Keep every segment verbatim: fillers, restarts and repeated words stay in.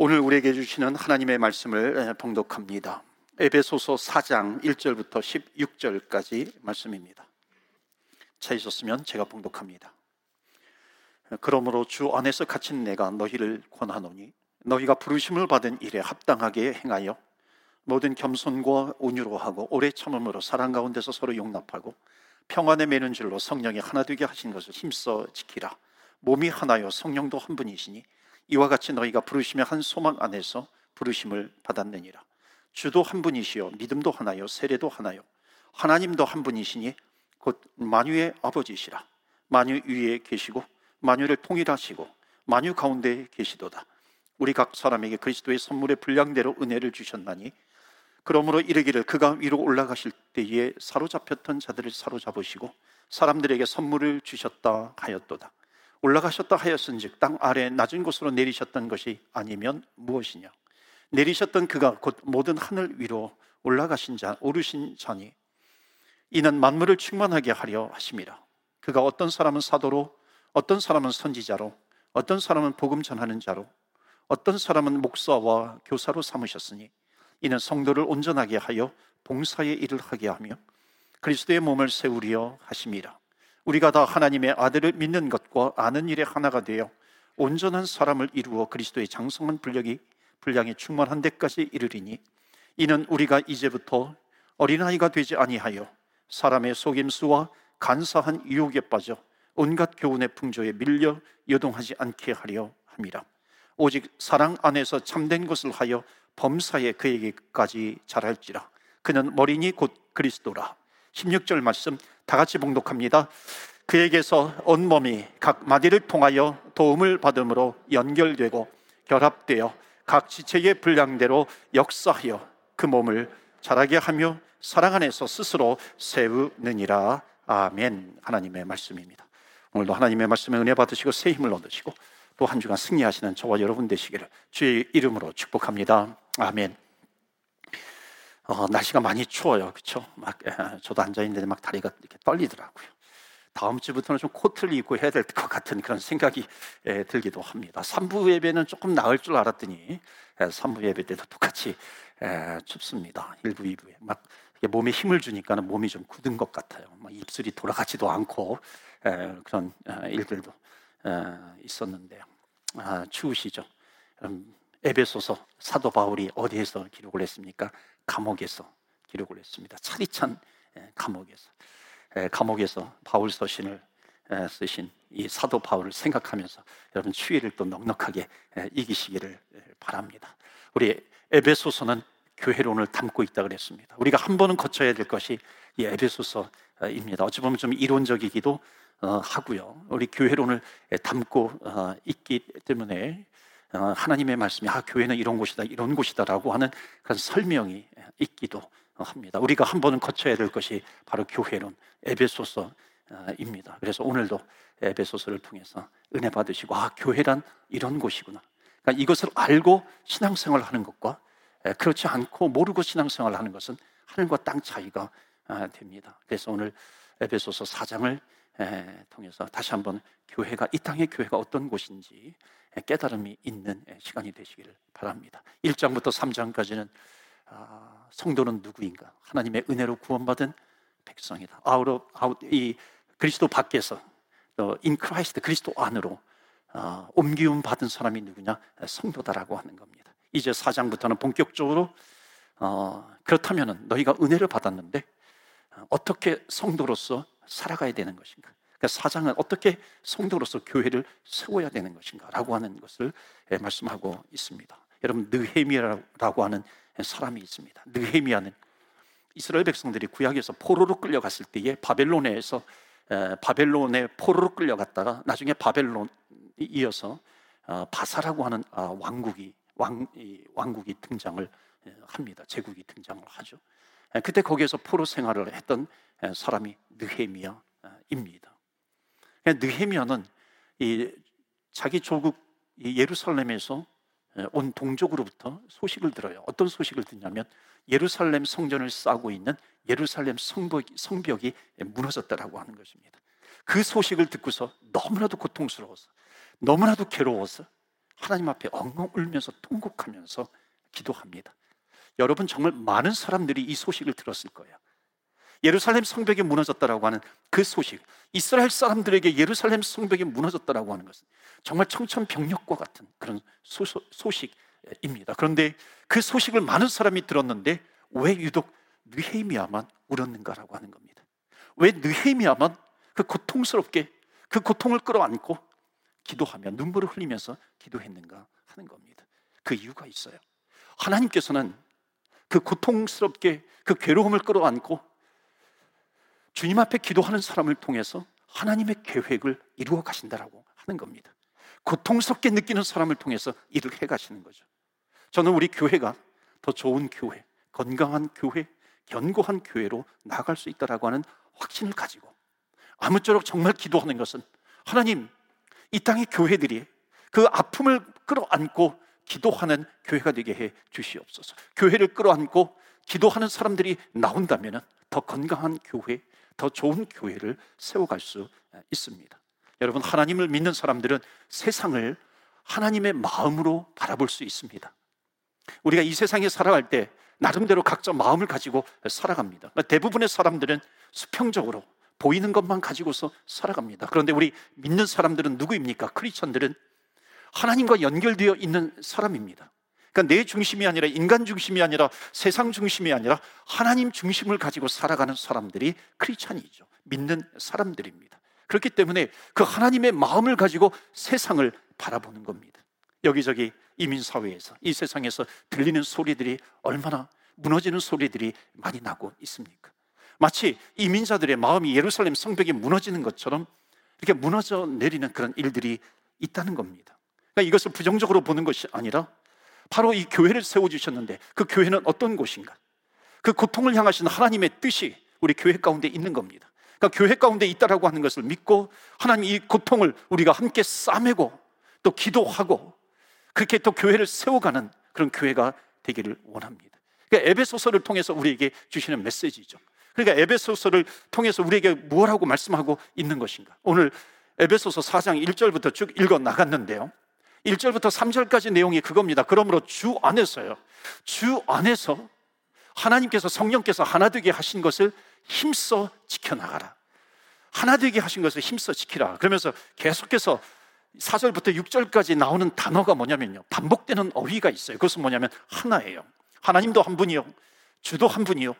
오늘 우리에게 주시는 하나님의 말씀을 봉독합니다. 에베소서 사 장 일 절부터 십육 절까지 말씀입니다. 찾으셨으면 제가 봉독합니다. 그러므로 주 안에서 갇힌 내가 너희를 권하노니 너희가 부르심을 받은 일에 합당하게 행하여 모든 겸손과 온유로 하고 오래 참음으로 사랑 가운데서 서로 용납하고 평안에 매는 줄로 성령이 하나 되게 하신 것을 힘써 지키라. 몸이 하나요 성령도 한 분이시니 이와 같이 너희가 부르심의 한 소망 안에서 부르심을 받았느니라. 주도 한 분이시요 믿음도 하나요 세례도 하나요 하나님도 한 분이시니 곧 만유의 아버지시라. 만유 위에 계시고 만유를 통일하시고 만유 가운데 계시도다. 우리 각 사람에게 그리스도의 선물의 분량대로 은혜를 주셨나니 그러므로 이르기를 그가 위로 올라가실 때에 사로잡혔던 자들을 사로잡으시고 사람들에게 선물을 주셨다 하였도다. 올라가셨다 하였은즉 땅 아래 낮은 곳으로 내리셨던 것이 아니면 무엇이냐. 내리셨던 그가 곧 모든 하늘 위로 올라가신 자 오르신 자니 이는 만물을 충만하게 하려 하심이라. 그가 어떤 사람은 사도로 어떤 사람은 선지자로 어떤 사람은 복음 전하는 자로 어떤 사람은 목사와 교사로 삼으셨으니 이는 성도를 온전하게 하여 봉사의 일을 하게 하며 그리스도의 몸을 세우려 하심이라. 우리가 다 하나님의 아들을 믿는 것과 아는 일에 하나가 되어 온전한 사람을 이루어 그리스도의 장성한 분량이 분량이 충만한 데까지 이르리니 이는 우리가 이제부터 어린아이가 되지 아니하여 사람의 속임수와 간사한 유혹에 빠져 온갖 교훈의 풍조에 밀려 요동하지 않게 하려 함이라. 오직 사랑 안에서 참된 것을 하여 범사에 그에게까지 자랄지라. 그는 머리니 곧 그리스도라. 십육 절 말씀 다 같이 봉독합니다. 그에게서 온몸이 각 마디를 통하여 도움을 받음으로 연결되고 결합되어 각 지체의 분량대로 역사하여 그 몸을 자라게 하며 사랑 안에서 스스로 세우느니라. 아멘. 하나님의 말씀입니다. 오늘도 하나님의 말씀에 은혜 받으시고 새 힘을 얻으시고 또 한 주간 승리하시는 저와 여러분 되시기를 주의 이름으로 축복합니다. 아멘. 어, 날씨가 많이 추워요, 그렇죠? 막 에, 저도 앉아 있는데 막 다리가 이렇게 떨리더라고요. 다음 주부터는 좀 코트를 입고 해야 될 것 같은 그런 생각이 에, 들기도 합니다. 삼부 예배는 조금 나을 줄 알았더니 에, 삼부 예배 때도 똑같이 에, 춥습니다. 일부, 이부에 막 몸에 힘을 주니까는 몸이 좀 굳은 것 같아요. 막 입술이 돌아가지도 않고 에, 그런 에, 일들도. 있었는데요. 아, 추우시죠? 음, 에베소서 사도 바울이 어디에서 기록을 했습니까? 감옥에서 기록을 했습니다. 차디찬 에, 감옥에서 에, 감옥에서 바울 서신을 에, 쓰신 이 사도 바울을 생각하면서 여러분 추위를 또 넉넉하게 에, 이기시기를 에, 바랍니다. 우리 에베소서는 교회론을 담고 있다 그랬습니다. 우리가 한 번은 거쳐야 될 것이 이 에베소서입니다. 어찌 보면 좀 이론적이기도 어, 하고요. 우리 교회론을 담고 어, 있기 때문에 어, 하나님의 말씀이 아 교회는 이런 곳이다 이런 곳이다라고 하는 그런 설명이 있기도 합니다. 우리가 한 번은 거쳐야 될 것이 바로 교회론 에베소서입니다. 그래서 오늘도 에베소서를 통해서 은혜 받으시고 아 교회란 이런 곳이구나. 그러니까 이것을 알고 신앙생활을 하는 것과 그렇지 않고 모르고 신앙생활을 하는 것은 하늘과 땅 차이가 됩니다. 그래서 오늘 에베소서 사 장을 에, 통해서 다시 한번 교회가 이 땅의 교회가 어떤 곳인지 에, 깨달음이 있는 에, 시간이 되시기를 바랍니다. 일 장부터 삼 장까지는 아, 성도는 누구인가? 하나님의 은혜로 구원받은 백성이다. 아우로 아우 이 그리스도 밖에서 어, in Christ 그리스도 안으로 어, 옮기움 받은 사람이 누구냐? 에, 성도다라고 하는 겁니다. 이제 사 장부터는 본격적으로 어, 그렇다면은 너희가 은혜를 받았는데 어, 어떻게 성도로서 살아가야 되는 것인가? 그러니까 사장은 어떻게 성도로서 교회를 세워야 되는 것인가라고 하는 것을 말씀하고 있습니다. 여러분 느헤미야라고 하는 사람이 있습니다. 느헤미야는 이스라엘 백성들이 구약에서 포로로 끌려갔을 때에 바벨론에서 바벨론에 포로로 끌려갔다가 나중에 바벨론 이어서 바사라고 하는 왕국이 왕 왕국이 등장을 합니다. 제국이 등장을 하죠. 그때 거기에서 포로 생활을 했던 사람이 느헤미야입니다. 느헤미야는 이 자기 조국 예루살렘에서 온 동족으로부터 소식을 들어요. 어떤 소식을 듣냐면 예루살렘 성전을 싸고 있는 예루살렘 성벽이, 성벽이 무너졌다라고 하는 것입니다. 그 소식을 듣고서 너무나도 고통스러워서 너무나도 괴로워서 하나님 앞에 엉엉 울면서 통곡하면서 기도합니다. 여러분, 정말 많은 사람들이 이 소식을 들었을 거예요. 예루살렘 성벽이 무너졌다라고 하는 그 소식, 이스라엘 사람들에게 예루살렘 성벽이 무너졌다라고 하는 것은 정말 청천벽력과 같은 그런 소소, 소식입니다. 그런데 그 소식을 많은 사람이 들었는데 왜 유독 느헤미야만 울었는가라고 하는 겁니다. 왜 느헤미야만 그 고통스럽게 그 고통을 끌어안고 기도하며 눈물을 흘리면서 기도했는가 하는 겁니다. 그 이유가 있어요. 하나님께서는 그 고통스럽게 그 괴로움을 끌어안고 주님 앞에 기도하는 사람을 통해서 하나님의 계획을 이루어 가신다라고 하는 겁니다. 고통스럽게 느끼는 사람을 통해서 일을 해 가시는 거죠. 저는 우리 교회가 더 좋은 교회, 건강한 교회, 견고한 교회로 나아갈 수 있다라고 하는 확신을 가지고 아무쪼록 정말 기도하는 것은, 하나님, 이 땅의 교회들이 그 아픔을 끌어안고 기도하는 교회가 되게 해 주시옵소서. 교회를 끌어안고 기도하는 사람들이 나온다면 더 건강한 교회, 더 좋은 교회를 세워갈 수 있습니다. 여러분, 하나님을 믿는 사람들은 세상을 하나님의 마음으로 바라볼 수 있습니다. 우리가 이 세상에 살아갈 때 나름대로 각자 마음을 가지고 살아갑니다. 대부분의 사람들은 수평적으로 보이는 것만 가지고서 살아갑니다. 그런데 우리 믿는 사람들은 누구입니까? 크리스천들은 하나님과 연결되어 있는 사람입니다. 그러니까 내 중심이 아니라, 인간 중심이 아니라, 세상 중심이 아니라 하나님 중심을 가지고 살아가는 사람들이 크리스천이죠. 믿는 사람들입니다. 그렇기 때문에 그 하나님의 마음을 가지고 세상을 바라보는 겁니다. 여기저기 이민사회에서, 이 세상에서 들리는 소리들이, 얼마나 무너지는 소리들이 많이 나고 있습니까? 마치 이민자들의 마음이 예루살렘 성벽이 무너지는 것처럼 이렇게 무너져 내리는 그런 일들이 있다는 겁니다. 그러니까 이것을 부정적으로 보는 것이 아니라, 바로 이 교회를 세워주셨는데 그 교회는 어떤 곳인가, 그 고통을 향하신 하나님의 뜻이 우리 교회 가운데 있는 겁니다. 그러니까 교회 가운데 있다라고 하는 것을 믿고, 하나님, 이 고통을 우리가 함께 싸매고 또 기도하고 그렇게 또 교회를 세워가는 그런 교회가 되기를 원합니다. 그러니까 에베소서를 통해서 우리에게 주시는 메시지죠. 그러니까 에베소서를 통해서 우리에게 무엇하고 말씀하고 있는 것인가. 오늘 에베소서 사 장 일 절부터 쭉 읽어 나갔는데요, 일 절부터 삼 절까지 내용이 그겁니다. 그러므로 주 안에서요, 주 안에서 하나님께서, 성령께서 하나 되게 하신 것을 힘써 지켜나가라. 하나 되게 하신 것을 힘써 지키라. 그러면서 계속해서 사 절부터 육 절까지 나오는 단어가 뭐냐면요, 반복되는 어휘가 있어요. 그것은 뭐냐면 하나예요. 하나님도 한 분이요, 주도 한 분이요,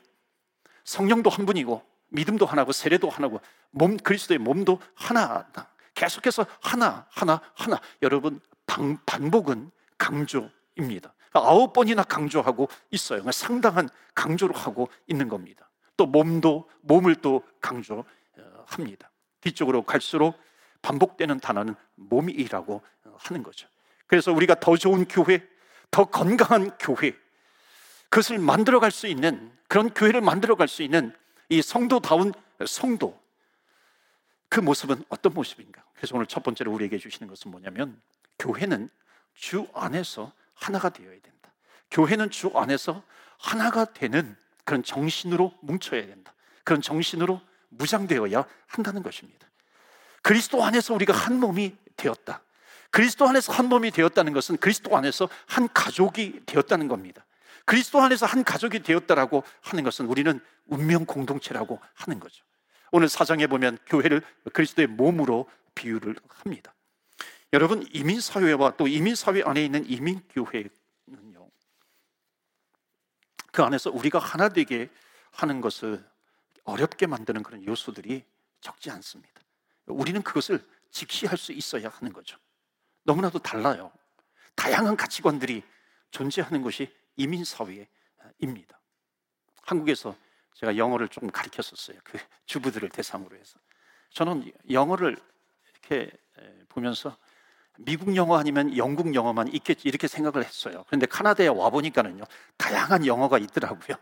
성령도 한 분이고, 믿음도 하나고, 세례도 하나고, 몸, 그리스도의 몸도 하나다. 계속해서 하나, 하나, 하나. 여러분, 방, 반복은 강조입니다. 아홉 번이나 강조하고 있어요. 상당한 강조를 하고 있는 겁니다. 또 몸도, 몸을 또 강조합니다. 뒤쪽으로 갈수록 반복되는 단어는 몸이라고 하는 거죠. 그래서 우리가 더 좋은 교회, 더 건강한 교회, 그것을 만들어갈 수 있는, 그런 교회를 만들어갈 수 있는 이 성도다운 성도, 그 모습은 어떤 모습인가. 그래서 오늘 첫 번째로 우리에게 주시는 것은 뭐냐면, 교회는 주 안에서 하나가 되어야 된다. 교회는 주 안에서 하나가 되는 그런 정신으로 뭉쳐야 된다. 그런 정신으로 무장되어야 한다는 것입니다. 그리스도 안에서 우리가 한 몸이 되었다. 그리스도 안에서 한 몸이 되었다는 것은 그리스도 안에서 한 가족이 되었다는 겁니다. 그리스도 안에서 한 가족이 되었다라고 하는 것은 우리는 운명 공동체라고 하는 거죠. 오늘 사장에 보면 교회를 그리스도의 몸으로 비유를 합니다. 여러분, 이민사회와 또 이민사회 안에 있는 이민교회는요, 그 안에서 우리가 하나 되게 하는 것을 어렵게 만드는 그런 요소들이 적지 않습니다. 우리는 그것을 직시할 수 있어야 하는 거죠. 너무나도 달라요. 다양한 가치관들이 존재하는 것이 이민사회입니다. 한국에서 제가 영어를 조금 가르쳤었어요. 그 주부들을 대상으로 해서. 저는 영어를 이렇게 보면서 미국 영어 아니면 영국 영어만 있겠지 이렇게 생각을 했어요. 그런데 카나다에 와 보니까는요, 다양한 영어가 있더라고요.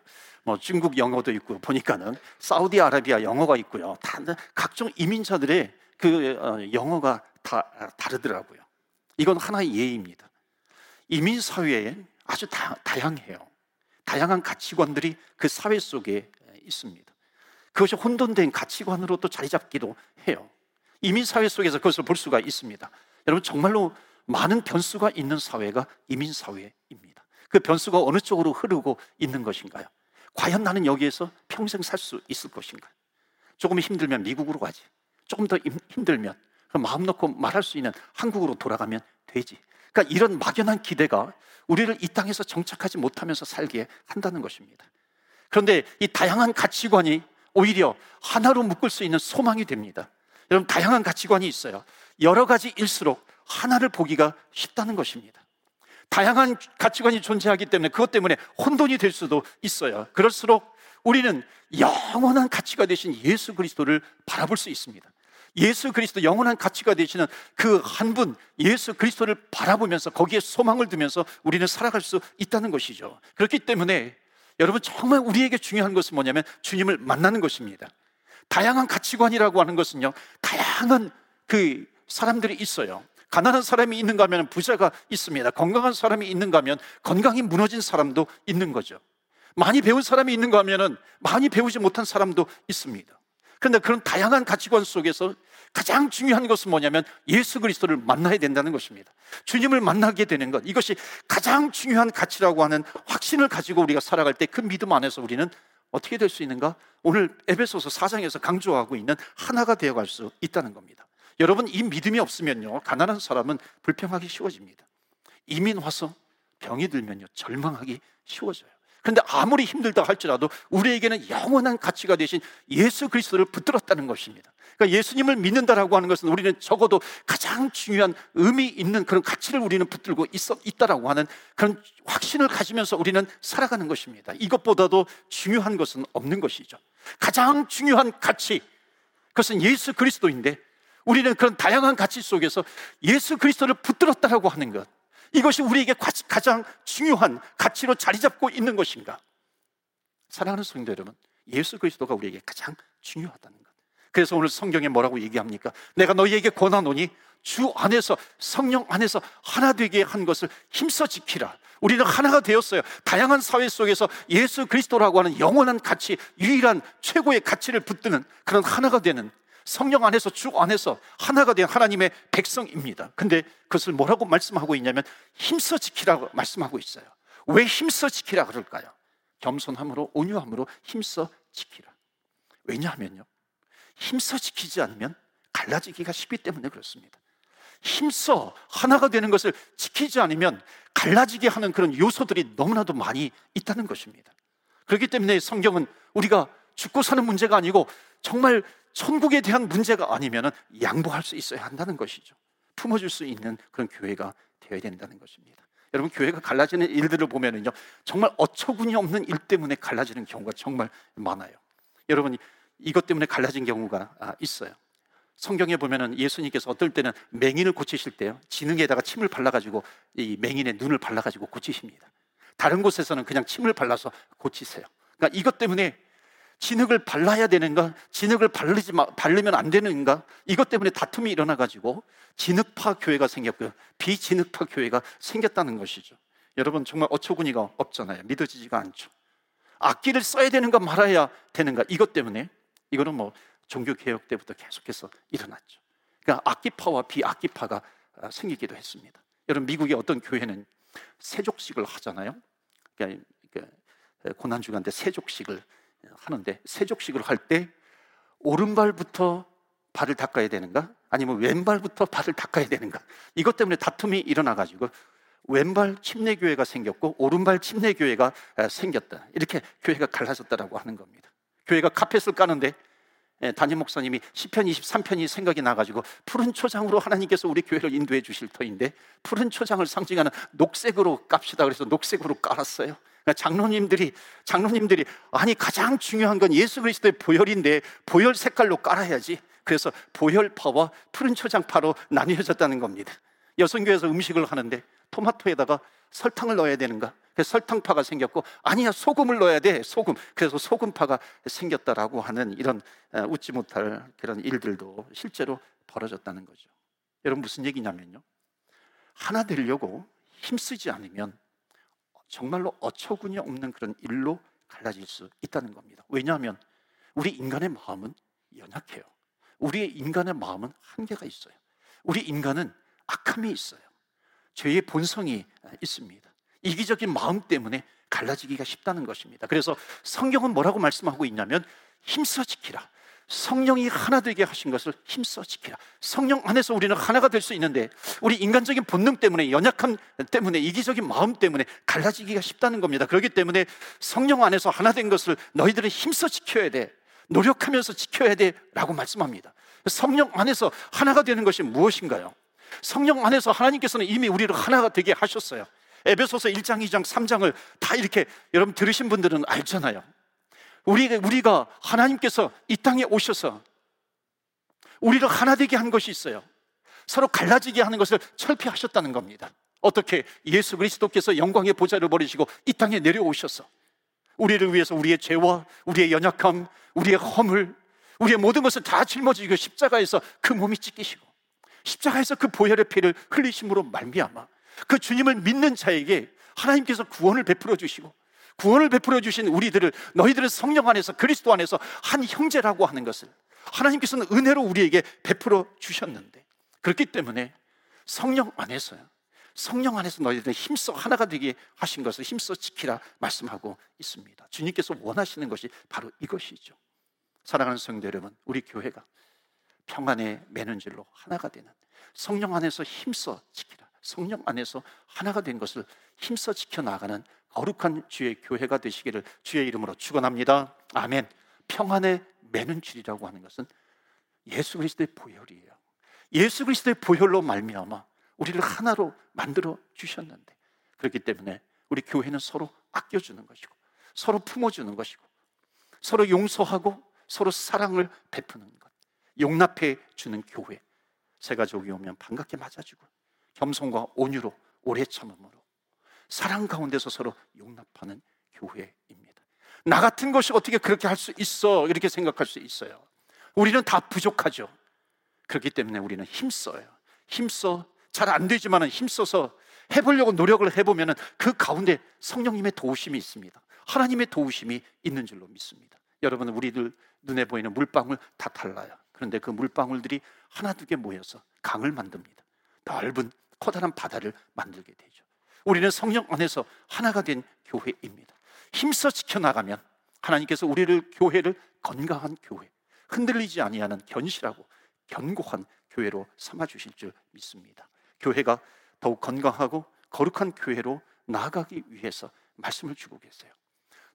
뭐 중국 영어도 있고, 보니까는 사우디아라비아 영어가 있고요. 다 각종 이민자들의 그 영어가 다 다르더라고요. 이건 하나의 예입니다. 이민 사회에 아주 다, 다양해요. 다양한 가치관들이 그 사회 속에 있습니다. 그것이 혼돈된 가치관으로 또 자리 잡기도 해요. 이민사회 속에서 그것을 볼 수가 있습니다. 여러분, 정말로 많은 변수가 있는 사회가 이민사회입니다. 그 변수가 어느 쪽으로 흐르고 있는 것인가요? 과연 나는 여기에서 평생 살 수 있을 것인가요? 조금 힘들면 미국으로 가지, 조금 더 힘들면 마음 놓고 말할 수 있는 한국으로 돌아가면 되지. 그러니까 이런 막연한 기대가 우리를 이 땅에서 정착하지 못하면서 살게 한다는 것입니다. 그런데 이 다양한 가치관이 오히려 하나로 묶을 수 있는 소망이 됩니다. 여러분, 다양한 가치관이 있어요. 여러 가지일수록 하나를 보기가 쉽다는 것입니다. 다양한 가치관이 존재하기 때문에 그것 때문에 혼돈이 될 수도 있어요. 그럴수록 우리는 영원한 가치가 되신 예수 그리스도를 바라볼 수 있습니다. 예수 그리스도, 영원한 가치가 되시는 그 한 분 예수 그리스도를 바라보면서 거기에 소망을 두면서 우리는 살아갈 수 있다는 것이죠. 그렇기 때문에 여러분, 정말 우리에게 중요한 것은 뭐냐면 주님을 만나는 것입니다. 다양한 가치관이라고 하는 것은요, 다양한 그 사람들이 있어요. 가난한 사람이 있는가 하면 부자가 있습니다. 건강한 사람이 있는가 하면 건강이 무너진 사람도 있는 거죠. 많이 배운 사람이 있는가 하면 많이 배우지 못한 사람도 있습니다. 그런데 그런 다양한 가치관 속에서 가장 중요한 것은 뭐냐면 예수 그리스도를 만나야 된다는 것입니다. 주님을 만나게 되는 것, 이것이 가장 중요한 가치라고 하는 확신을 가지고 우리가 살아갈 때 그 믿음 안에서 우리는 어떻게 될 수 있는가? 오늘 에베소서 사 장에서 강조하고 있는 하나가 되어갈 수 있다는 겁니다. 여러분, 이 믿음이 없으면요, 가난한 사람은 불평하기 쉬워집니다. 이민 와서 병이 들면요, 절망하기 쉬워져요. 근데 아무리 힘들다 할지라도 우리에게는 영원한 가치가 되신 예수 그리스도를 붙들었다는 것입니다. 그러니까 예수님을 믿는다라고 하는 것은 우리는 적어도 가장 중요한 의미 있는 그런 가치를 우리는 붙들고 있어, 있다라고 하는 그런 확신을 가지면서 우리는 살아가는 것입니다. 이것보다도 중요한 것은 없는 것이죠. 가장 중요한 가치, 그것은 예수 그리스도인데 우리는 그런 다양한 가치 속에서 예수 그리스도를 붙들었다라고 하는 것, 이것이 우리에게 가장 중요한 가치로 자리 잡고 있는 것인가? 사랑하는 성도 여러분, 예수 그리스도가 우리에게 가장 중요하다는 것. 그래서 오늘 성경에 뭐라고 얘기합니까? 내가 너희에게 권하노니 주 안에서, 성령 안에서 하나 되게 한 것을 힘써 지키라. 우리는 하나가 되었어요. 다양한 사회 속에서 예수 그리스도라고 하는 영원한 가치, 유일한 최고의 가치를 붙드는 그런 하나가 되는, 성령 안에서, 주 안에서 하나가 된 하나님의 백성입니다. 근데 그것을 뭐라고 말씀하고 있냐면 힘써 지키라고 말씀하고 있어요. 왜 힘써 지키라 그럴까요? 겸손함으로, 온유함으로 힘써 지키라. 왜냐하면요, 힘써 지키지 않으면 갈라지기가 쉽기 때문에 그렇습니다. 힘써 하나가 되는 것을 지키지 않으면 갈라지게 하는 그런 요소들이 너무나도 많이 있다는 것입니다. 그렇기 때문에 성경은 우리가 죽고 사는 문제가 아니고 정말 천국에 대한 문제가 아니면 양보할 수 있어야 한다는 것이죠. 품어줄 수 있는 그런 교회가 되어야 된다는 것입니다. 여러분, 교회가 갈라지는 일들을 보면은요, 정말 어처구니 없는 일 때문에 갈라지는 경우가 정말 많아요. 여러분, 이것 때문에 갈라진 경우가 있어요. 성경에 보면은 예수님께서 어떨 때는 맹인을 고치실 때요, 지능에다가 침을 발라가지고 이 맹인의 눈을 발라가지고 고치십니다. 다른 곳에서는 그냥 침을 발라서 고치세요. 그러니까 이것 때문에 진흙을 발라야 되는가, 진흙을 바르지 마, 바르면 안 되는가, 이것 때문에 다툼이 일어나가지고 진흙파 교회가 생겼고요, 비진흙파 교회가 생겼다는 것이죠. 여러분, 정말 어처구니가 없잖아요. 믿어지지가 않죠. 악기를 써야 되는가 말아야 되는가, 이것 때문에, 이거는 뭐 종교개혁 때부터 계속해서 일어났죠. 그러니까 악기파와 비악기파가 생기기도 했습니다. 여러분, 미국의 어떤 교회는 세족식을 하잖아요. 그러니까 고난주간 때 세족식을 하는데, 세족식으로 할 때 오른발부터 발을 닦아야 되는가, 아니면 왼발부터 발을 닦아야 되는가, 이것 때문에 다툼이 일어나가지고 왼발 침례교회가 생겼고 오른발 침례교회가 생겼다, 이렇게 교회가 갈라졌다라고 하는 겁니다. 교회가 카펫을 까는데 담임 목사님이 시편 이십삼 편이 생각이 나가지고 푸른 초장으로 하나님께서 우리 교회를 인도해 주실 터인데 푸른 초장을 상징하는 녹색으로 깝시다 그래서 녹색으로 깔았어요. 장로님들이 장로님들이 아니, 가장 중요한 건 예수 그리스도의 보혈인데 보혈 색깔로 깔아야지. 그래서 보혈파와 푸른 초장파로 나뉘어졌다는 겁니다. 여성교회에서 음식을 하는데 토마토에다가 설탕을 넣어야 되는가, 그래서 설탕파가 생겼고, 아니야, 소금을 넣어야 돼, 소금. 그래서 소금파가 생겼다라고 하는 이런 웃지 못할 그런 일들도 실제로 벌어졌다는 거죠. 여러분, 무슨 얘기냐면요, 하나 되려고 힘쓰지 않으면 정말로 어처구니 없는 그런 일로 갈라질 수 있다는 겁니다. 왜냐하면 우리 인간의 마음은 연약해요. 우리 인간의 마음은 한계가 있어요. 우리 인간은 악함이 있어요. 죄의 본성이 있습니다. 이기적인 마음 때문에 갈라지기가 쉽다는 것입니다. 그래서 성경은 뭐라고 말씀하고 있냐면 힘써 지키라. 성령이 하나 되게 하신 것을 힘써 지키라. 성령 안에서 우리는 하나가 될 수 있는데 우리 인간적인 본능 때문에, 연약함 때문에, 이기적인 마음 때문에 갈라지기가 쉽다는 겁니다. 그렇기 때문에 성령 안에서 하나 된 것을 너희들은 힘써 지켜야 돼, 노력하면서 지켜야 돼 라고 말씀합니다. 성령 안에서 하나가 되는 것이 무엇인가요? 성령 안에서 하나님께서는 이미 우리를 하나가 되게 하셨어요. 에베소서 일 장, 이 장, 삼 장을 다 이렇게 여러분 들으신 분들은 알잖아요. 우리, 우리가 하나님께서 이 땅에 오셔서 우리를 하나 되게 한 것이 있어요. 서로 갈라지게 하는 것을 철폐하셨다는 겁니다. 어떻게? 예수 그리스도께서 영광의 보좌를 버리시고 이 땅에 내려오셔서 우리를 위해서 우리의 죄와 우리의 연약함, 우리의 허물, 우리의 모든 것을 다 짊어지고 십자가에서 그 몸이 찢기시고 십자가에서 그 보혈의 피를 흘리심으로 말미암아 그 주님을 믿는 자에게 하나님께서 구원을 베풀어 주시고, 구원을 베풀어 주신 우리들을 너희들은 성령 안에서, 그리스도 안에서 한 형제라고 하는 것을 하나님께서는 은혜로 우리에게 베풀어 주셨는데, 그렇기 때문에 성령 안에서 성령 안에서 너희들은 힘써 하나가 되게 하신 것을 힘써 지키라 말씀하고 있습니다. 주님께서 원하시는 것이 바로 이것이죠. 사랑하는 성도 여러분, 우리 교회가 평안에 매는 줄로 하나가 되는, 성령 안에서 힘써 지키라, 성령 안에서 하나가 된 것을 힘써 지켜나가는 거룩한 주의 교회가 되시기를 주의 이름으로 축원합니다. 아멘. 평안에 매는 줄이라고 하는 것은 예수 그리스도의 보혈이에요. 예수 그리스도의 보혈로 말미암아 우리를 하나로 만들어 주셨는데, 그렇기 때문에 우리 교회는 서로 아껴주는 것이고, 서로 품어주는 것이고, 서로 용서하고 서로 사랑을 베푸는 것, 용납해 주는 교회, 새가 저기 오면 반갑게 맞아주고, 겸손과 온유로 오래 참음으로 사랑 가운데서 서로 용납하는 교회입니다. 나 같은 것이 어떻게 그렇게 할 수 있어, 이렇게 생각할 수 있어요. 우리는 다 부족하죠. 그렇기 때문에 우리는 힘써요. 힘써, 잘 안 되지만 힘써서 해보려고 노력을 해보면 그 가운데 성령님의 도우심이 있습니다. 하나님의 도우심이 있는 줄로 믿습니다. 여러분, 우리들 눈에 보이는 물방울 다 달라요. 그런데 그 물방울들이 하나 두 개 모여서 강을 만듭니다. 넓은 커다란 바다를 만들게 되죠. 우리는 성령 안에서 하나가 된 교회입니다. 힘써 지켜나가면 하나님께서 우리를, 교회를 건강한 교회, 흔들리지 아니하는 견실하고 견고한 교회로 삼아주실 줄 믿습니다. 교회가 더욱 건강하고 거룩한 교회로 나아가기 위해서 말씀을 주고 계세요.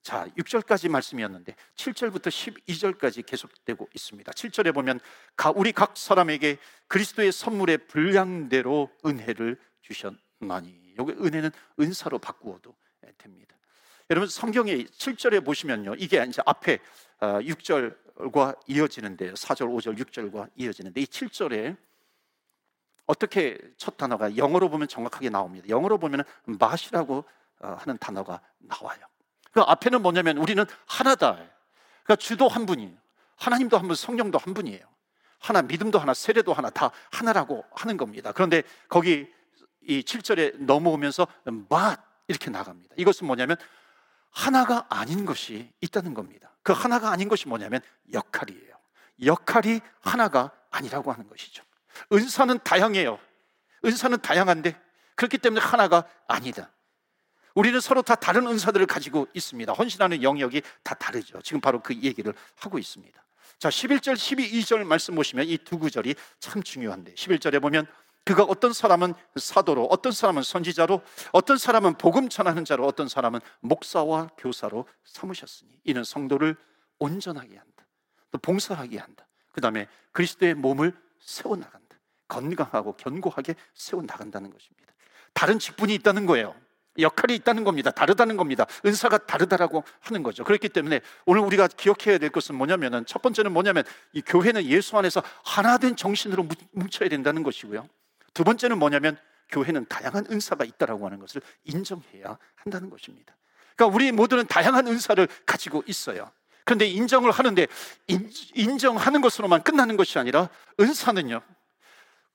자, 육 절까지 말씀이었는데 칠 절부터 십이 절까지 계속되고 있습니다. 칠 절에 보면 우리 각 사람에게 그리스도의 선물의 분량대로 은혜를 주셨나니. 여기 은혜는 은사로 바꾸어도 됩니다. 여러분, 성경의 칠 절에 보시면요, 이게 이제 앞에 육 절과 이어지는데요, 사 절, 오 절, 육 절과 이어지는데, 이 칠 절에 어떻게 첫 단어가 영어로 보면 정확하게 나옵니다. 영어로 보면 맛이라고 하는 단어가 나와요. 그 앞에는 뭐냐면 우리는 하나다. 그러니까 주도 한 분이에요. 하나님도 한 분, 성령도 한 분이에요. 하나, 믿음도 하나, 세례도 하나, 다 하나라고 하는 겁니다. 그런데 거기 이 칠 절에 넘어오면서 맛 이렇게 나갑니다. 이것은 뭐냐면 하나가 아닌 것이 있다는 겁니다. 그 하나가 아닌 것이 뭐냐면 역할이에요. 역할이 하나가 아니라고 하는 것이죠. 은사는 다양해요. 은사는 다양한데 그렇기 때문에 하나가 아니다. 우리는 서로 다 다른 은사들을 가지고 있습니다. 헌신하는 영역이 다 다르죠. 지금 바로 그 얘기를 하고 있습니다. 자, 십일 절, 십이 절 말씀 보시면 이 두 구절이 참 중요한데, 십일 절에 보면 그가 어떤 사람은 사도로, 어떤 사람은 선지자로, 어떤 사람은 복음 전하는 자로, 어떤 사람은 목사와 교사로 삼으셨으니 이는 성도를 온전하게 한다, 또 봉사하게 한다, 그 다음에 그리스도의 몸을 세워나간다, 건강하고 견고하게 세워나간다는 것입니다. 다른 직분이 있다는 거예요. 역할이 있다는 겁니다. 다르다는 겁니다. 은사가 다르다라고 하는 거죠. 그렇기 때문에 오늘 우리가 기억해야 될 것은 뭐냐면은, 첫 번째는 뭐냐면 이 교회는 예수 안에서 하나된 정신으로 뭉쳐야 된다는 것이고요. 두 번째는 뭐냐면 교회는 다양한 은사가 있다라고 하는 것을 인정해야 한다는 것입니다. 그러니까 우리 모두는 다양한 은사를 가지고 있어요. 그런데 인정을 하는데 인, 인정하는 것으로만 끝나는 것이 아니라 은사는요,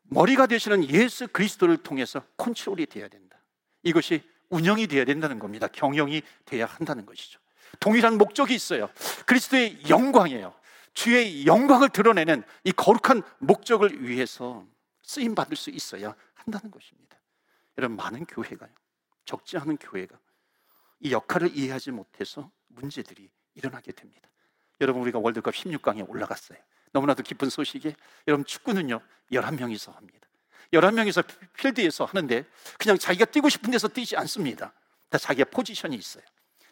머리가 되시는 예수 그리스도를 통해서 컨트롤이 돼야 된다. 이것이 운영이 돼야 된다는 겁니다. 경영이 돼야 한다는 것이죠. 동일한 목적이 있어요. 그리스도의 영광이에요. 주의 영광을 드러내는 이 거룩한 목적을 위해서 쓰임받을 수 있어야 한다는 것입니다. 이런 많은 교회가요, 적지 않은 교회가 이 역할을 이해하지 못해서 문제들이 일어나게 됩니다. 여러분, 우리가 월드컵 십육 강에 올라갔어요. 너무나도 기쁜 소식에 여러분, 축구는요 열한 명이서 합니다. 열한 명이서 필드에서 하는데 그냥 자기가 뛰고 싶은 데서 뛰지 않습니다. 다 자기의 포지션이 있어요.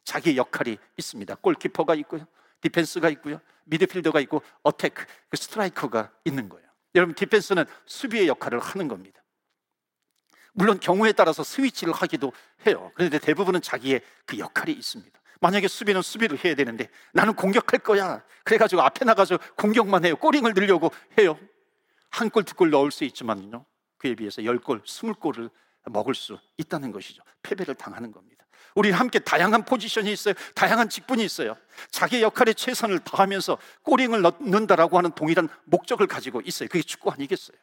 자기의 역할이 있습니다. 골키퍼가 있고요, 디펜스가 있고요, 미드필더가 있고, 어택, 스트라이커가 있는 거예요. 여러분, 디펜스는 수비의 역할을 하는 겁니다. 물론 경우에 따라서 스위치를 하기도 해요. 그런데 대부분은 자기의 그 역할이 있습니다. 만약에 수비는 수비를 해야 되는데 나는 공격할 거야, 그래가지고 앞에 나가서 공격만 해요. 골링을 넣으려고 해요. 한 골, 두 골 넣을 수 있지만요, 그에 비해서 열 골, 스물 골을 먹을 수 있다는 것이죠. 패배를 당하는 겁니다. 우리는 함께 다양한 포지션이 있어요. 다양한 직분이 있어요. 자기 역할에 최선을 다하면서 골링을 넣는다라고 하는 동일한 목적을 가지고 있어요. 그게 축구 아니겠어요?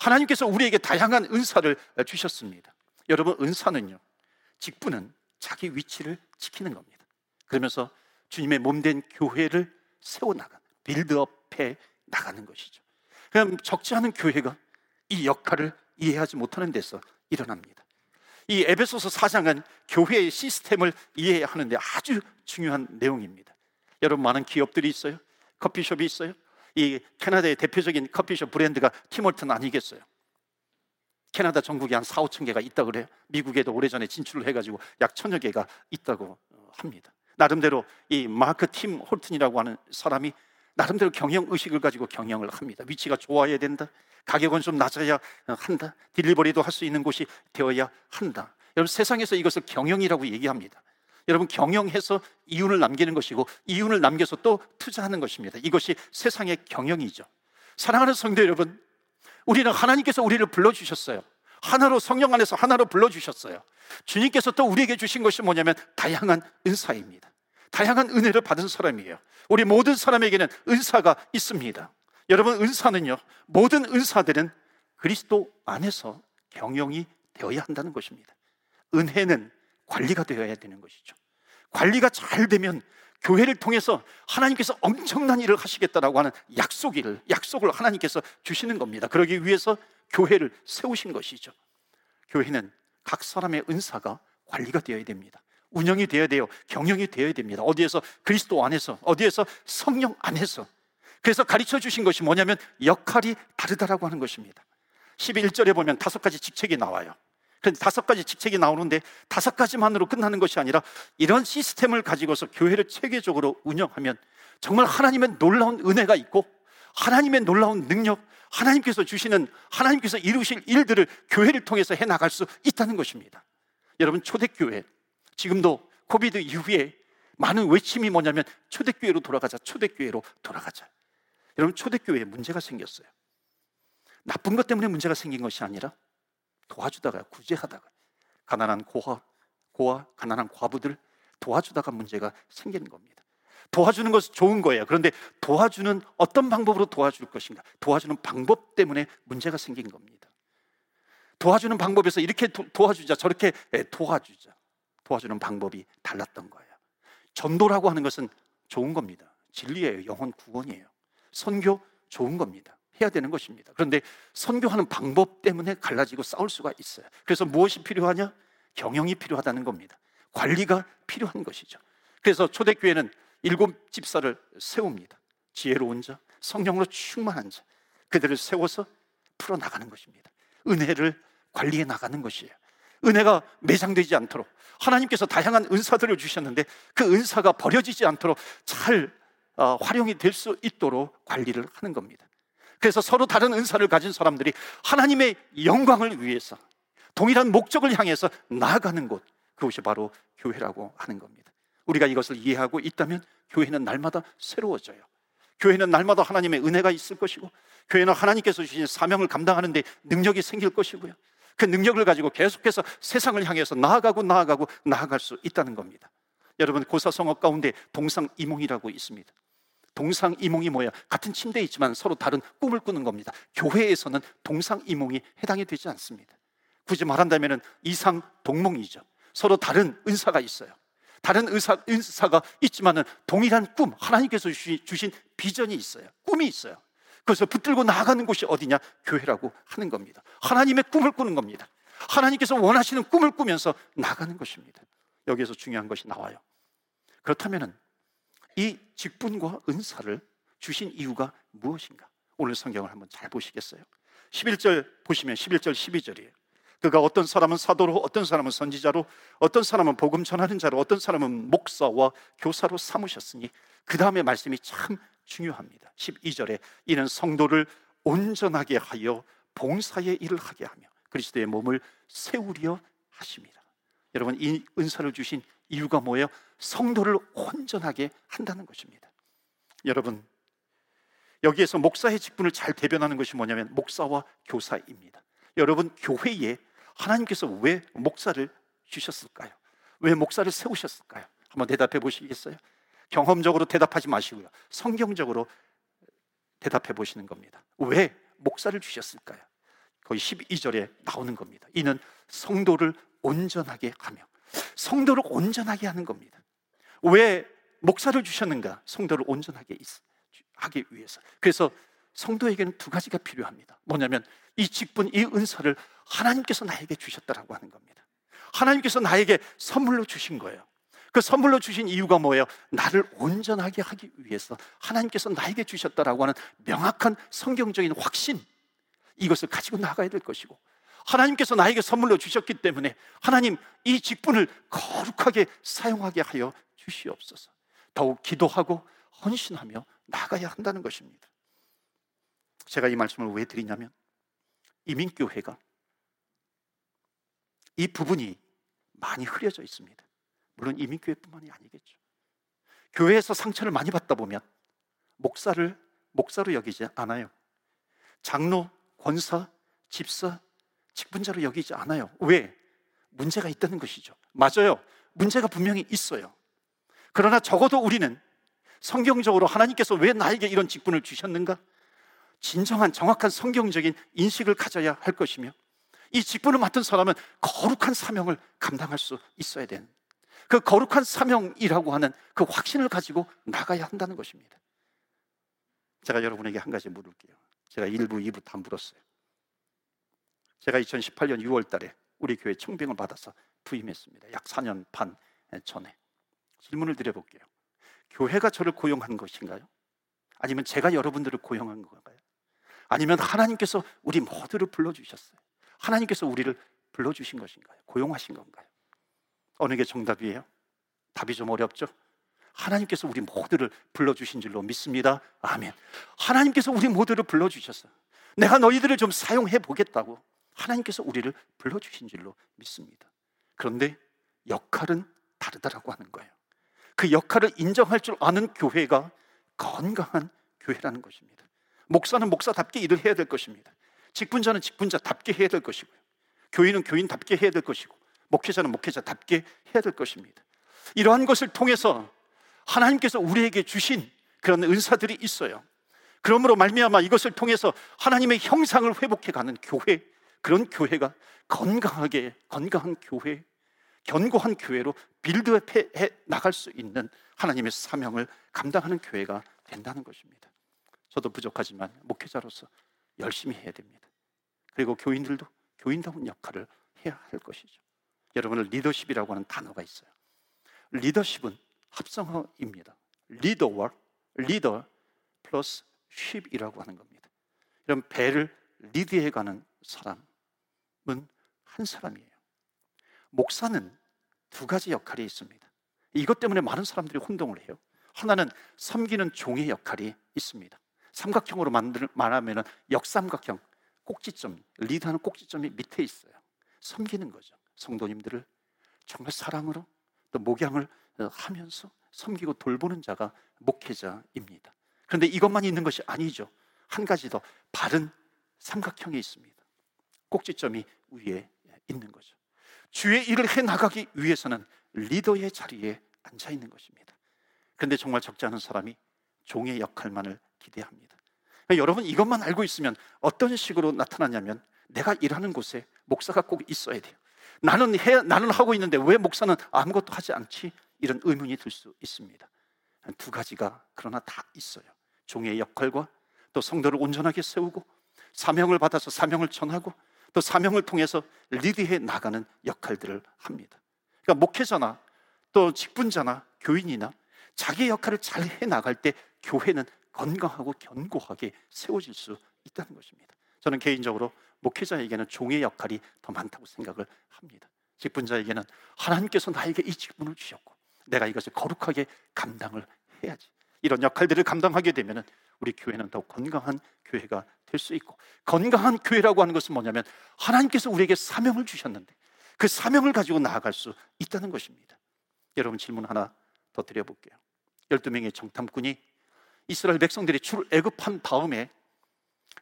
하나님께서 우리에게 다양한 은사를 주셨습니다. 여러분, 은사는요, 직분은 자기 위치를 지키는 겁니다. 그러면서 주님의 몸된 교회를 세워나가는, 빌드업해 나가는 것이죠. 그럼 적지 않은 교회가 이 역할을 이해하지 못하는 데서 일어납니다. 이 에베소서 사 장은 교회의 시스템을 이해해야 하는데 아주 중요한 내용입니다. 여러분, 많은 기업들이 있어요. 커피숍이 있어요. 이 캐나다의 대표적인 커피숍 브랜드가 티몰튼 아니겠어요? 캐나다 전국에 한 사오천 개가 있다고 그래요. 미국에도 오래전에 진출을 해가지고 약 천여 개가 있다고 합니다. 나름대로 이 마크 팀 홀튼이라고 하는 사람이 나름대로 경영의식을 가지고 경영을 합니다. 위치가 좋아야 된다, 가격은 좀 낮아야 한다, 딜리버리도 할 수 있는 곳이 되어야 한다. 여러분, 세상에서 이것을 경영이라고 얘기합니다. 여러분, 경영해서 이윤을 남기는 것이고, 이윤을 남겨서 또 투자하는 것입니다. 이것이 세상의 경영이죠. 사랑하는 성도 여러분, 우리는 하나님께서 우리를 불러주셨어요. 하나로, 성령 안에서 하나로 불러주셨어요. 주님께서 또 우리에게 주신 것이 뭐냐면 다양한 은사입니다. 다양한 은혜를 받은 사람이에요. 우리 모든 사람에게는 은사가 있습니다. 여러분, 은사는요, 모든 은사들은 그리스도 안에서 경영이 되어야 한다는 것입니다. 은혜는 관리가 되어야 되는 것이죠. 관리가 잘 되면 교회를 통해서 하나님께서 엄청난 일을 하시겠다라고 하는 약속을, 약속을 하나님께서 주시는 겁니다. 그러기 위해서 교회를 세우신 것이죠. 교회는 각 사람의 은사가 관리가 되어야 됩니다. 운영이 되어야 돼요. 경영이 되어야 됩니다. 어디에서? 그리스도 안에서. 어디에서? 성령 안에서. 그래서 가르쳐 주신 것이 뭐냐면 역할이 다르다라고 하는 것입니다. 십일 절에 보면 다섯 가지 직책이 나와요. 그런데 다섯 가지 직책이 나오는데 다섯 가지만으로 끝나는 것이 아니라 이런 시스템을 가지고서 교회를 체계적으로 운영하면 정말 하나님의 놀라운 은혜가 있고, 하나님의 놀라운 능력, 하나님께서 주시는, 하나님께서 이루실 일들을 교회를 통해서 해나갈 수 있다는 것입니다. 여러분, 초대교회, 지금도 코비드 이후에 많은 외침이 뭐냐면 초대교회로 돌아가자, 초대교회로 돌아가자. 여러분, 초대교회에 문제가 생겼어요. 나쁜 것 때문에 문제가 생긴 것이 아니라 도와주다가, 구제하다가, 가난한 고아, 고아, 가난한 과부들 도와주다가 문제가 생기는 겁니다. 도와주는 것은 좋은 거예요. 그런데 도와주는, 어떤 방법으로 도와줄 것인가, 도와주는 방법 때문에 문제가 생긴 겁니다. 도와주는 방법에서 이렇게 도, 도와주자, 저렇게 도와주자, 도와주는 방법이 달랐던 거예요. 전도라고 하는 것은 좋은 겁니다. 진리예요. 영혼 구원이에요. 선교 좋은 겁니다. 해야 되는 것입니다. 그런데 선교하는 방법 때문에 갈라지고 싸울 수가 있어요. 그래서 무엇이 필요하냐? 경영이 필요하다는 겁니다. 관리가 필요한 것이죠. 그래서 초대교회는 일곱 집사를 세웁니다. 지혜로운 자, 성령으로 충만한 자, 그들을 세워서 풀어나가는 것입니다. 은혜를 관리해 나가는 것이에요. 은혜가 매장되지 않도록, 하나님께서 다양한 은사들을 주셨는데 그 은사가 버려지지 않도록 잘 어, 활용이 될 수 있도록 관리를 하는 겁니다. 그래서 서로 다른 은사를 가진 사람들이 하나님의 영광을 위해서 동일한 목적을 향해서 나아가는 곳, 그것이 바로 교회라고 하는 겁니다. 우리가 이것을 이해하고 있다면 교회는 날마다 새로워져요. 교회는 날마다 하나님의 은혜가 있을 것이고, 교회는 하나님께서 주신 사명을 감당하는 데 능력이 생길 것이고요, 그 능력을 가지고 계속해서 세상을 향해서 나아가고 나아가고 나아갈 수 있다는 겁니다. 여러분, 고사성어 가운데 동상이몽이라고 있습니다. 동상이몽이 뭐야? 같은 침대에 있지만 서로 다른 꿈을 꾸는 겁니다. 교회에서는 동상이몽이 해당이 되지 않습니다. 굳이 말한다면 이상동몽이죠. 서로 다른 은사가 있어요. 다른 의사, 은사가 있지만 동일한 꿈, 하나님께서 주신 비전이 있어요. 꿈이 있어요. 그래서 붙들고 나아가는 곳이 어디냐? 교회라고 하는 겁니다. 하나님의 꿈을 꾸는 겁니다. 하나님께서 원하시는 꿈을 꾸면서 나가는 것입니다. 여기에서 중요한 것이 나와요. 그렇다면 이 직분과 은사를 주신 이유가 무엇인가? 오늘 성경을 한번 잘 보시겠어요? 십일 절 보시면 십일 절 십이 절이에요. 그가 어떤 사람은 사도로, 어떤 사람은 선지자로, 어떤 사람은 복음 전하는 자로, 어떤 사람은 목사와 교사로 삼으셨으니. 그 다음에 말씀이 참 중요합니다. 십이 절에 이는 성도를 온전하게 하여 봉사의 일을 하게 하며 그리스도의 몸을 세우려 하십니다. 여러분, 이 은사를 주신 이유가 뭐예요? 성도를 온전하게 한다는 것입니다. 여러분, 여기에서 목사의 직분을 잘 대변하는 것이 뭐냐면 목사와 교사입니다. 여러분, 교회에 하나님께서 왜 목사를 주셨을까요? 왜 목사를 세우셨을까요? 한번 대답해 보시겠어요? 경험적으로 대답하지 마시고요, 성경적으로 대답해 보시는 겁니다. 왜 목사를 주셨을까요? 거의 십이 절에 나오는 겁니다. 이는 성도를 온전하게 하며, 성도를 온전하게 하는 겁니다. 왜 목사를 주셨는가? 성도를 온전하게 하기 위해서. 그래서 성도에게는 두 가지가 필요합니다. 뭐냐면 이 직분, 이 은사를 하나님께서 나에게 주셨다라고 하는 겁니다. 하나님께서 나에게 선물로 주신 거예요. 그 선물로 주신 이유가 뭐예요? 나를 온전하게 하기 위해서 하나님께서 나에게 주셨다라고 하는 명확한 성경적인 확신, 이것을 가지고 나가야 될 것이고, 하나님께서 나에게 선물로 주셨기 때문에 하나님, 이 직분을 거룩하게 사용하게 하여 주시옵소서. 더욱 기도하고 헌신하며 나가야 한다는 것입니다. 제가 이 말씀을 왜 드리냐면 이민교회가 이 부분이 많이 흐려져 있습니다. 물론 이민교회뿐만이 아니겠죠. 교회에서 상처를 많이 받다 보면 목사를 목사로 여기지 않아요. 장로, 권사, 집사, 직분자로 여기지 않아요. 왜? 문제가 있다는 것이죠. 맞아요. 문제가 분명히 있어요. 그러나 적어도 우리는 성경적으로 하나님께서 왜 나에게 이런 직분을 주셨는가? 진정한 정확한 성경적인 인식을 가져야 할 것이며, 이 직분을 맡은 사람은 거룩한 사명을 감당할 수 있어야 되는, 그 거룩한 사명이라고 하는 그 확신을 가지고 나가야 한다는 것입니다. 제가 여러분에게 한 가지 물을게요. 제가 일 부, 이 부 다 물었어요. 제가 이천십팔 년 유월 달에 우리 교회 청빙을 받아서 부임했습니다. 약 사 년 반 전에. 질문을 드려볼게요. 교회가 저를 고용한 것인가요? 아니면 제가 여러분들을 고용한 건가요? 아니면 하나님께서 우리 모두를 불러주셨어요? 하나님께서 우리를 불러주신 것인가요? 고용하신 건가요? 어느 게 정답이에요? 답이 좀 어렵죠? 하나님께서 우리 모두를 불러주신 줄로 믿습니다. 아멘. 하나님께서 우리 모두를 불러주셨어요. 내가 너희들을 좀 사용해 보겠다고 하나님께서 우리를 불러주신 줄로 믿습니다. 그런데 역할은 다르다라고 하는 거예요. 그 역할을 인정할 줄 아는 교회가 건강한 교회라는 것입니다. 목사는 목사답게 일을 해야 될 것입니다. 직분자는 직분자답게 해야 될 것이고요, 교인은 교인답게 해야 될 것이고, 목회자는 목회자답게 해야 될 것입니다. 이러한 것을 통해서 하나님께서 우리에게 주신 그런 은사들이 있어요. 그러므로 말미암아 이것을 통해서 하나님의 형상을 회복해가는 교회, 그런 교회가 건강하게, 건강한 교회, 견고한 교회로 빌드업해 나갈 수 있는 하나님의 사명을 감당하는 교회가 된다는 것입니다. 저도 부족하지만 목회자로서 열심히 해야 됩니다. 그리고 교인들도 교인다운 역할을 해야 할 것이죠. 여러분은 리더십이라고 하는 단어가 있어요. 리더십은 합성어입니다. 리더와 리더 플러스 십이라고 하는 겁니다. 이런 배를 리드해가는 사람은 한 사람이에요. 목사는 두 가지 역할이 있습니다. 이것 때문에 많은 사람들이 혼동을 해요. 하나는 섬기는 종의 역할이 있습니다. 삼각형으로 말하면 역삼각형, 꼭지점, 리드하는 꼭지점이 밑에 있어요. 섬기는 거죠. 성도님들을 정말 사랑으로 또 목양을 하면서 섬기고 돌보는 자가 목회자입니다. 그런데 이것만 있는 것이 아니죠. 한 가지 더, 바른 삼각형이 있습니다. 꼭지점이 위에 있는 거죠. 주의 일을 해나가기 위해서는 리더의 자리에 앉아있는 것입니다. 그런데 정말 적지 않은 사람이 종의 역할만을 기대합니다. 그러니까 여러분, 이것만 알고 있으면 어떤 식으로 나타나냐면, 내가 일하는 곳에 목사가 꼭 있어야 돼요. 나는, 해, 나는 하고 있는데 왜 목사는 아무것도 하지 않지? 이런 의문이 들 수 있습니다. 두 가지가 그러나 다 있어요. 종의 역할과 또 성도를 온전하게 세우고, 사명을 받아서 사명을 전하고, 또 사명을 통해서 리드해 나가는 역할들을 합니다. 그러니까 목회자나 또 직분자나 교인이나 자기 역할을 잘 해나갈 때 교회는 건강하고 견고하게 세워질 수 있다는 것입니다. 저는 개인적으로 목회자에게는 종의 역할이 더 많다고 생각을 합니다. 직분자에게는 하나님께서 나에게 이 직분을 주셨고 내가 이것을 거룩하게 감당을 해야지, 이런 역할들을 감당하게 되면 우리 교회는 더욱 건강한 교회가 될 수 있고, 건강한 교회라고 하는 것은 뭐냐면 하나님께서 우리에게 사명을 주셨는데 그 사명을 가지고 나아갈 수 있다는 것입니다. 여러분, 질문 하나 더 드려볼게요. 열두 명의 정탐꾼이 이스라엘 백성들이 출애굽한 다음에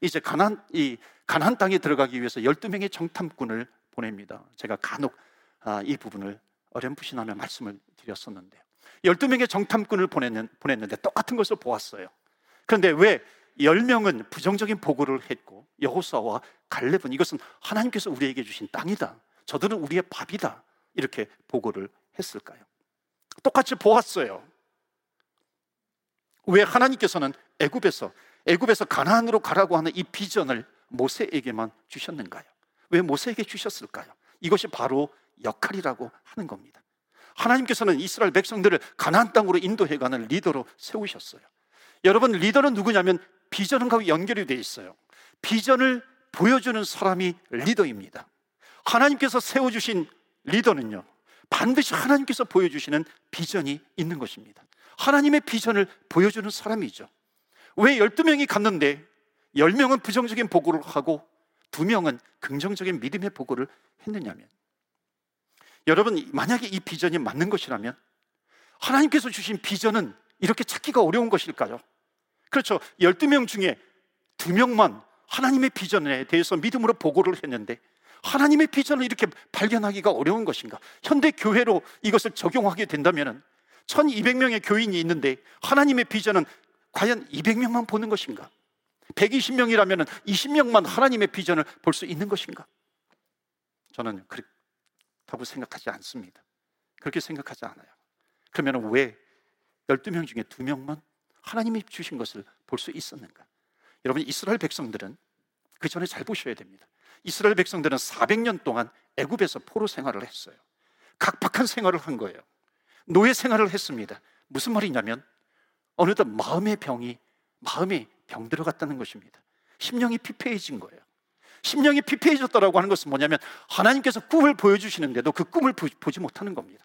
이제 가나안 이 가나안 땅에 들어가기 위해서 열두 명의 정탐꾼을 보냅니다. 제가 간혹 아, 이 부분을 어렴풋이나마 말씀을 드렸었는데요. 열두 명의 정탐꾼을 보냈는, 보냈는데 똑같은 것을 보았어요. 그런데 왜 열 명은 부정적인 보고를 했고 여호수아와 갈렙은 이것은 하나님께서 우리에게 주신 땅이다, 저들은 우리의 밥이다, 이렇게 보고를 했을까요? 똑같이 보았어요. 왜 하나님께서는 애굽에서 애굽에서 가나안으로 가라고 하는 이 비전을 모세에게만 주셨는가요? 왜 모세에게 주셨을까요? 이것이 바로 역할이라고 하는 겁니다. 하나님께서는 이스라엘 백성들을 가나안 땅으로 인도해가는 리더로 세우셨어요. 여러분, 리더는 누구냐면 비전과 연결이 되어 있어요. 비전을 보여주는 사람이 리더입니다. 하나님께서 세워주신 리더는요, 반드시 하나님께서 보여주시는 비전이 있는 것입니다. 하나님의 비전을 보여주는 사람이죠. 왜 열두 명이 갔는데 열 명은 부정적인 보고를 하고 두 명은 긍정적인 믿음의 보고를 했느냐면, 여러분, 만약에 이 비전이 맞는 것이라면 하나님께서 주신 비전은 이렇게 찾기가 어려운 것일까요? 그렇죠. 열두 명 중에 두 명만 하나님의 비전에 대해서 믿음으로 보고를 했는데 하나님의 비전을 이렇게 발견하기가 어려운 것인가? 현대 교회로 이것을 적용하게 된다면 천이백 명의 교인이 있는데 하나님의 비전은 과연 이백 명만 보는 것인가? 백이십 명이라면 이십 명만 하나님의 비전을 볼 수 있는 것인가? 저는 그렇다고 생각하지 않습니다. 그렇게 생각하지 않아요. 그러면 왜 열두 명 중에 두 명만 하나님이 주신 것을 볼 수 있었는가? 여러분, 이스라엘 백성들은 그 전에 잘 보셔야 됩니다. 이스라엘 백성들은 사백 년 동안 애굽에서 포로 생활을 했어요. 각박한 생활을 한 거예요. 노예 생활을 했습니다. 무슨 말이냐면 어느덧 마음의 병이 마음이 병들어갔다는 것입니다. 심령이 피폐해진 거예요. 심령이 피폐해졌다라고 하는 것은 뭐냐면 하나님께서 꿈을 보여주시는데도 그 꿈을 보지 못하는 겁니다.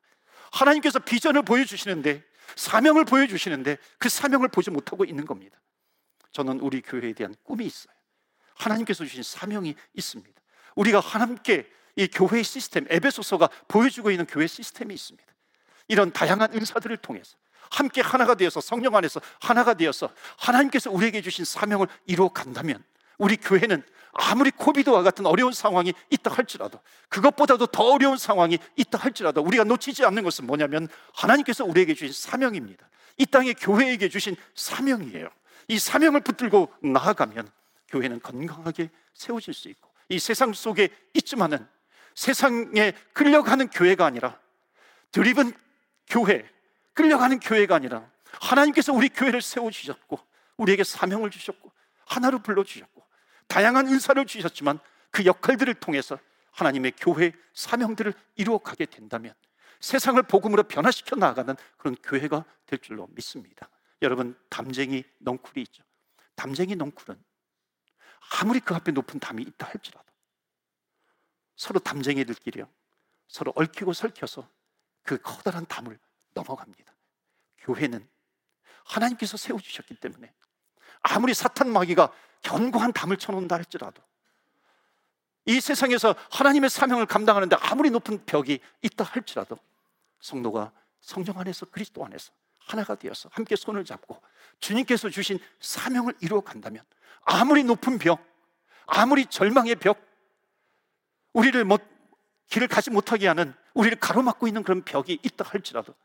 하나님께서 비전을 보여주시는데, 사명을 보여주시는데 그 사명을 보지 못하고 있는 겁니다. 저는 우리 교회에 대한 꿈이 있어요. 하나님께서 주신 사명이 있습니다. 우리가 하나님께 이 교회의 시스템, 에베소서가 보여주고 있는 교회 시스템이 있습니다. 이런 다양한 은사들을 통해서 함께 하나가 되어서 성령 안에서 하나가 되어서 하나님께서 우리에게 주신 사명을 이루어 간다면 우리 교회는 아무리 코비드와 같은 어려운 상황이 있다 할지라도, 그것보다도 더 어려운 상황이 있다 할지라도 우리가 놓치지 않는 것은 뭐냐면 하나님께서 우리에게 주신 사명입니다. 이 땅의 교회에게 주신 사명이에요. 이 사명을 붙들고 나아가면 교회는 건강하게 세워질 수 있고, 이 세상 속에 있지만은 세상에 끌려가는 교회가 아니라, 드리븐 교회, 끌려가는 교회가 아니라 하나님께서 우리 교회를 세워주셨고 우리에게 사명을 주셨고 하나로 불러주셨고 다양한 은사를 주셨지만 그 역할들을 통해서 하나님의 교회 사명들을 이루어가게 된다면 세상을 복음으로 변화시켜 나아가는 그런 교회가 될 줄로 믿습니다. 여러분, 담쟁이 넝쿨이 있죠. 담쟁이 넝쿨은 아무리 그 앞에 높은 담이 있다 할지라도 서로 담쟁이들끼리요, 서로 얽히고 설켜서 그 커다란 담을 넘어갑니다. 교회는 하나님께서 세워주셨기 때문에 아무리 사탄 마귀가 견고한 담을 쳐놓는다 할지라도 이 세상에서 하나님의 사명을 감당하는데 아무리 높은 벽이 있다 할지라도 성도가 성령 안에서 그리스도 안에서 하나가 되어서 함께 손을 잡고 주님께서 주신 사명을 이루어 간다면 아무리 높은 벽, 아무리 절망의 벽, 우리를 못, 길을 가지 못하게 하는, 우리를 가로막고 있는 그런 벽이 있다 할지라도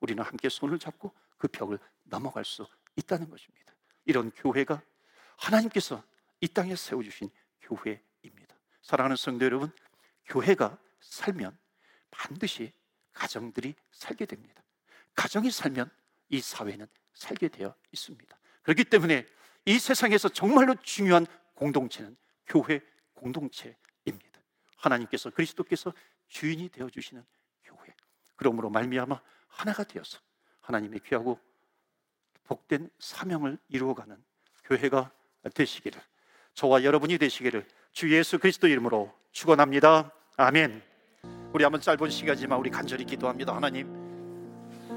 우리는 함께 손을 잡고 그 벽을 넘어갈 수 있다는 것입니다. 이런 교회가 하나님께서 이 땅에 세워주신 교회입니다. 사랑하는 성도 여러분, 교회가 살면 반드시 가정들이 살게 됩니다. 가정이 살면 이 사회는 살게 되어 있습니다. 그렇기 때문에 이 세상에서 정말로 중요한 공동체는 교회 공동체입니다. 하나님께서, 그리스도께서 주인이 되어주시는 교회, 그러므로 말미암아 하나가 되어서 하나님의 귀하고 복된 사명을 이루어가는 교회가 되시기를, 저와 여러분이 되시기를 주 예수 그리스도 이름으로 축원합니다. 아멘. 우리 한번 짧은 시간이지만 우리 간절히 기도합니다. 하나님,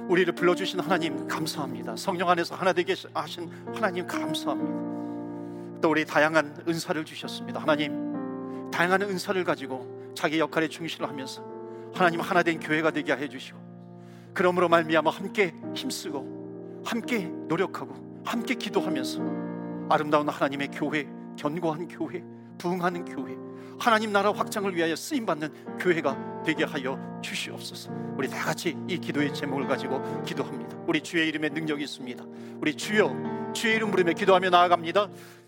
우리를 불러주신 하나님 감사합니다. 성령 안에서 하나 되게 하신 하나님 감사합니다. 또 우리 다양한 은사를 주셨습니다. 하나님, 다양한 은사를 가지고 자기 역할에 충실을 하면서 하나님 하나 된 교회가 되게 해주시고, 그러므로 말미암아 함께 힘쓰고 함께 노력하고 함께 기도하면서 아름다운 하나님의 교회, 견고한 교회, 부흥하는 교회, 하나님 나라 확장을 위하여 쓰임받는 교회가 되게 하여 주시옵소서. 우리 다 같이 이 기도의 제목을 가지고 기도합니다. 우리 주의 이름에 능력이 있습니다. 우리 주여, 주의 이름 부르며 기도하며 나아갑니다.